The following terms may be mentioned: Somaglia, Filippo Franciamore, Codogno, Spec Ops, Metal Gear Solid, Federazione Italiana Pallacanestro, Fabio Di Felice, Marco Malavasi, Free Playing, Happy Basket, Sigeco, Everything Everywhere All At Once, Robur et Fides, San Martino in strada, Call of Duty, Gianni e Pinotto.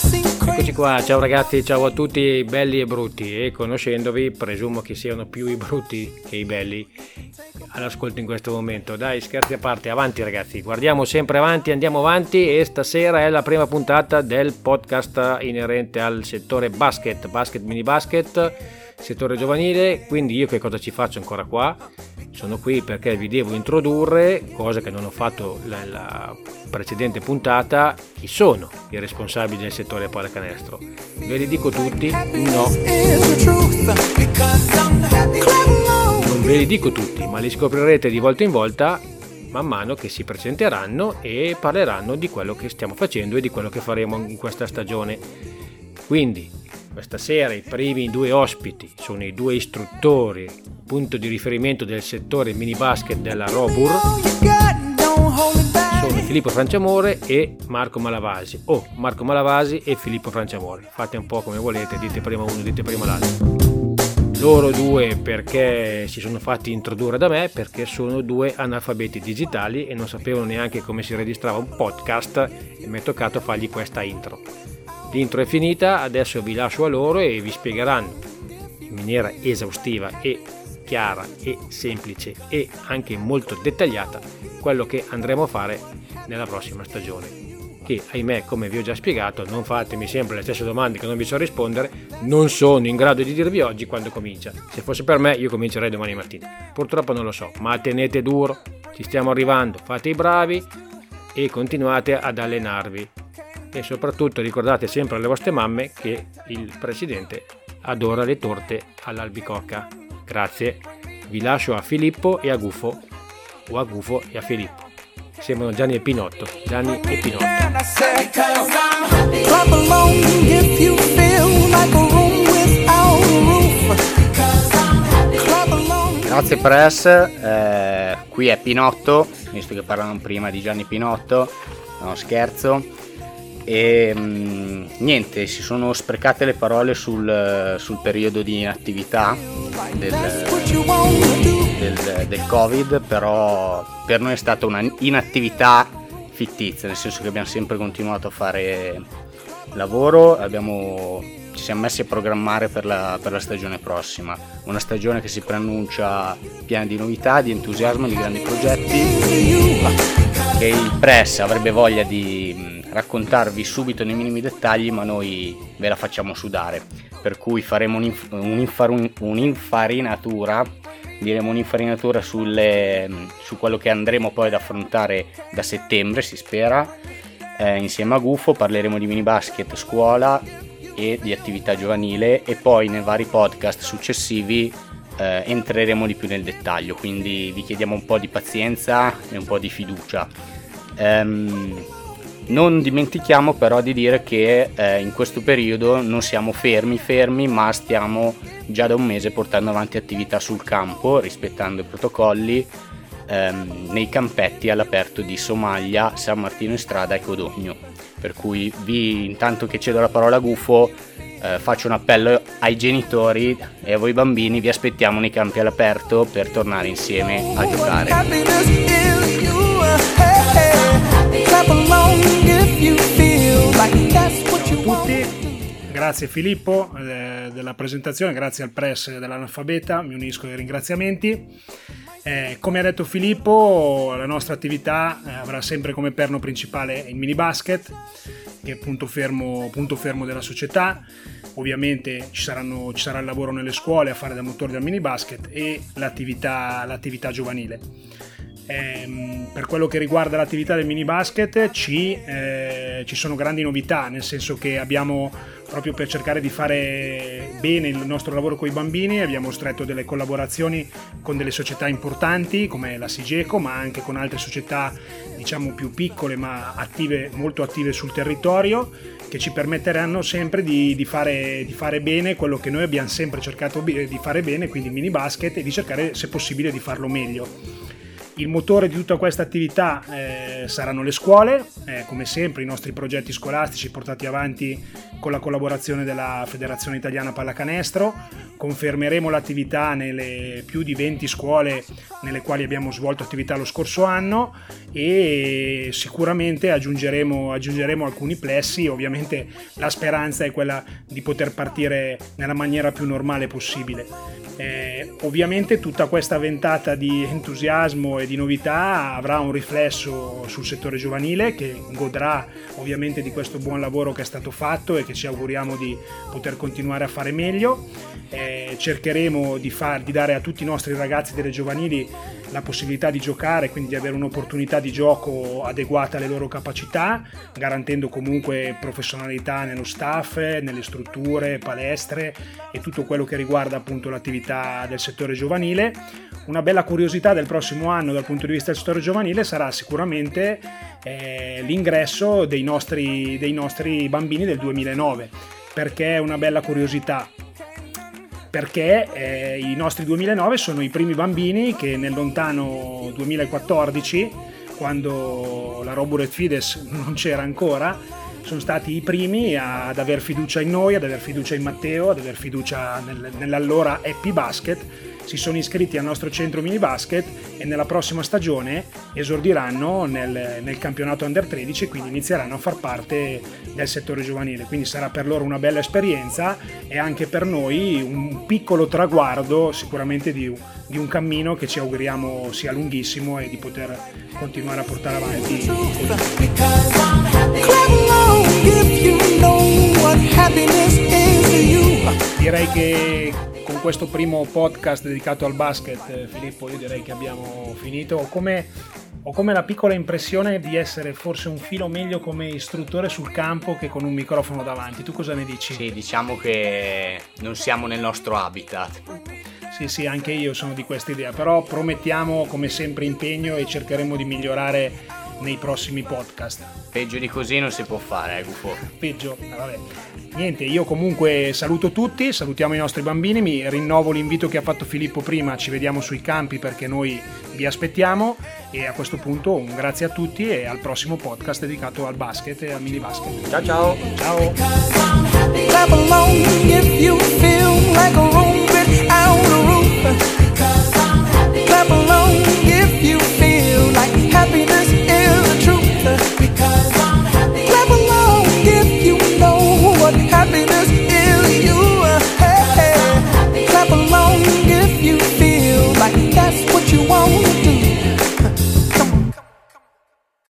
Eccoci qua, ciao ragazzi, ciao a tutti belli e brutti, e conoscendovi presumo che siano più i brutti che i belli all'ascolto in questo momento. Dai, scherzi a parte, avanti ragazzi, guardiamo sempre avanti, andiamo avanti, e stasera è la prima puntata del podcast inerente al settore basket, mini basket, settore giovanile. Quindi io che cosa ci faccio ancora qua? Sono qui perché vi devo introdurre, cosa che non ho fatto nella precedente puntata, chi sono i responsabili del settore pallacanestro. Ve li dico tutti? No, non ve li dico tutti, ma li scoprirete di volta in volta man mano che si presenteranno e parleranno di quello che stiamo facendo e di quello che faremo in questa stagione. Quindi questa sera i primi due ospiti sono i due istruttori, punto di riferimento del settore mini basket della Robur. Sono Filippo Franciamore e Marco Malavasi, o Marco Malavasi e Filippo Franciamore. Fate un po' come volete, dite prima uno, dite prima l'altro. Loro due perché si sono fatti introdurre da me, perché sono due analfabeti digitali e non sapevano neanche come si registrava un podcast, e mi è toccato fargli questa intro. L'intro è finita, adesso vi lascio a loro e vi spiegheranno in maniera esaustiva e chiara e semplice e anche molto dettagliata quello che andremo a fare nella prossima stagione. Che, ahimè, come vi ho già spiegato, non fatemi sempre le stesse domande che non vi so rispondere, non sono in grado di dirvi oggi quando comincia. Se fosse per me io comincerei domani mattina, purtroppo non lo so, ma tenete duro, ci stiamo arrivando, fate i bravi e continuate ad allenarvi. E soprattutto ricordate sempre alle vostre mamme che il presidente adora le torte all'albicocca. Grazie, vi lascio a Filippo e a Gufo, o a Gufo e a Filippo. Sembrano Gianni e Pinotto. Gianni e Pinotto. Grazie Press, qui è Pinotto, visto che parlavamo prima di Gianni Pinotto, no scherzo. E niente, si sono sprecate le parole sul periodo di inattività del Covid, però per noi è stata una inattività fittizia, nel senso che abbiamo sempre continuato a fare lavoro, ci siamo messi a programmare per la stagione prossima, una stagione che si preannuncia piena di novità, di entusiasmo, di grandi progetti, che il Press avrebbe voglia di raccontarvi subito nei minimi dettagli, ma noi ve la facciamo sudare, per cui faremo un'infarinatura su quello che andremo poi ad affrontare da settembre, si spera, insieme a Gufo. Parleremo di mini basket, scuola e di attività giovanile, e poi nei vari podcast successivi entreremo di più nel dettaglio, quindi vi chiediamo un po' di pazienza e un po' di fiducia. Non dimentichiamo però di dire che in questo periodo non siamo fermi, ma stiamo già da un mese portando avanti attività sul campo, rispettando i protocolli, nei campetti all'aperto di Somaglia, San Martino in Strada e Codogno. Per cui intanto che cedo la parola a Gufo, faccio un appello ai genitori e a voi bambini: vi aspettiamo nei campi all'aperto per tornare insieme a giocare. Ciao a tutti, grazie Filippo della presentazione, grazie al Press dell'Analfabeta, mi unisco ai ringraziamenti. Come ha detto Filippo, la nostra attività avrà sempre come perno principale il mini basket, che è punto fermo della società. Ovviamente ci sarà il lavoro nelle scuole a fare da motore del mini basket, e l'attività giovanile. Per quello che riguarda l'attività del mini basket ci sono grandi novità, nel senso che abbiamo, proprio per cercare di fare bene il nostro lavoro con i bambini, abbiamo stretto delle collaborazioni con delle società importanti come la Sigeco, ma anche con altre società diciamo più piccole ma attive, molto attive sul territorio, che ci permetteranno sempre di fare bene quello che noi abbiamo sempre cercato di fare bene, quindi mini basket, e di cercare se possibile di farlo meglio. Il motore di tutta questa attività saranno le scuole, come sempre i nostri progetti scolastici portati avanti con la collaborazione della Federazione Italiana Pallacanestro. Confermeremo l'attività nelle più di 20 scuole nelle quali abbiamo svolto attività lo scorso anno e sicuramente aggiungeremo alcuni plessi. Ovviamente la speranza è quella di poter partire nella maniera più normale possibile. Ovviamente tutta questa ventata di entusiasmo e di novità avrà un riflesso sul settore giovanile, che godrà ovviamente di questo buon lavoro che è stato fatto e che ci auguriamo di poter continuare a fare meglio. Cercheremo di dare a tutti i nostri ragazzi delle giovanili la possibilità di giocare, quindi di avere un'opportunità di gioco adeguata alle loro capacità, garantendo comunque professionalità nello staff, nelle strutture, palestre e tutto quello che riguarda appunto l'attività del settore giovanile. Una bella curiosità del prossimo anno dal punto di vista del settore giovanile sarà sicuramente l'ingresso dei nostri bambini del 2009. Perché è una bella curiosità? Perché i nostri 2009 sono i primi bambini che nel lontano 2014, quando la Robur et Fides non c'era ancora, sono stati i primi ad aver fiducia in noi, ad aver fiducia in Matteo, ad aver fiducia nell'allora Happy Basket. Si sono iscritti al nostro centro mini basket e nella prossima stagione esordiranno nel campionato under 13 e quindi inizieranno a far parte del settore giovanile. Quindi sarà per loro una bella esperienza e anche per noi un piccolo traguardo sicuramente di un cammino che ci auguriamo sia lunghissimo e di poter continuare a portare avanti. Direi che con questo primo podcast dedicato al basket, Filippo, io direi che abbiamo finito. Ho come la piccola impressione di essere forse un filo meglio come istruttore sul campo che con un microfono davanti. Tu cosa ne dici? Sì, diciamo che non siamo nel nostro habitat. Sì, anche io sono di questa idea, però promettiamo come sempre impegno e cercheremo di migliorare nei prossimi podcast. Peggio di così non si può fare, Gufo. Peggio, vabbè. Niente, io comunque saluto tutti, salutiamo i nostri bambini, mi rinnovo l'invito che ha fatto Filippo prima, ci vediamo sui campi perché noi vi aspettiamo e a questo punto un grazie a tutti e al prossimo podcast dedicato al basket e al mini basket. Ciao ciao! Ciao!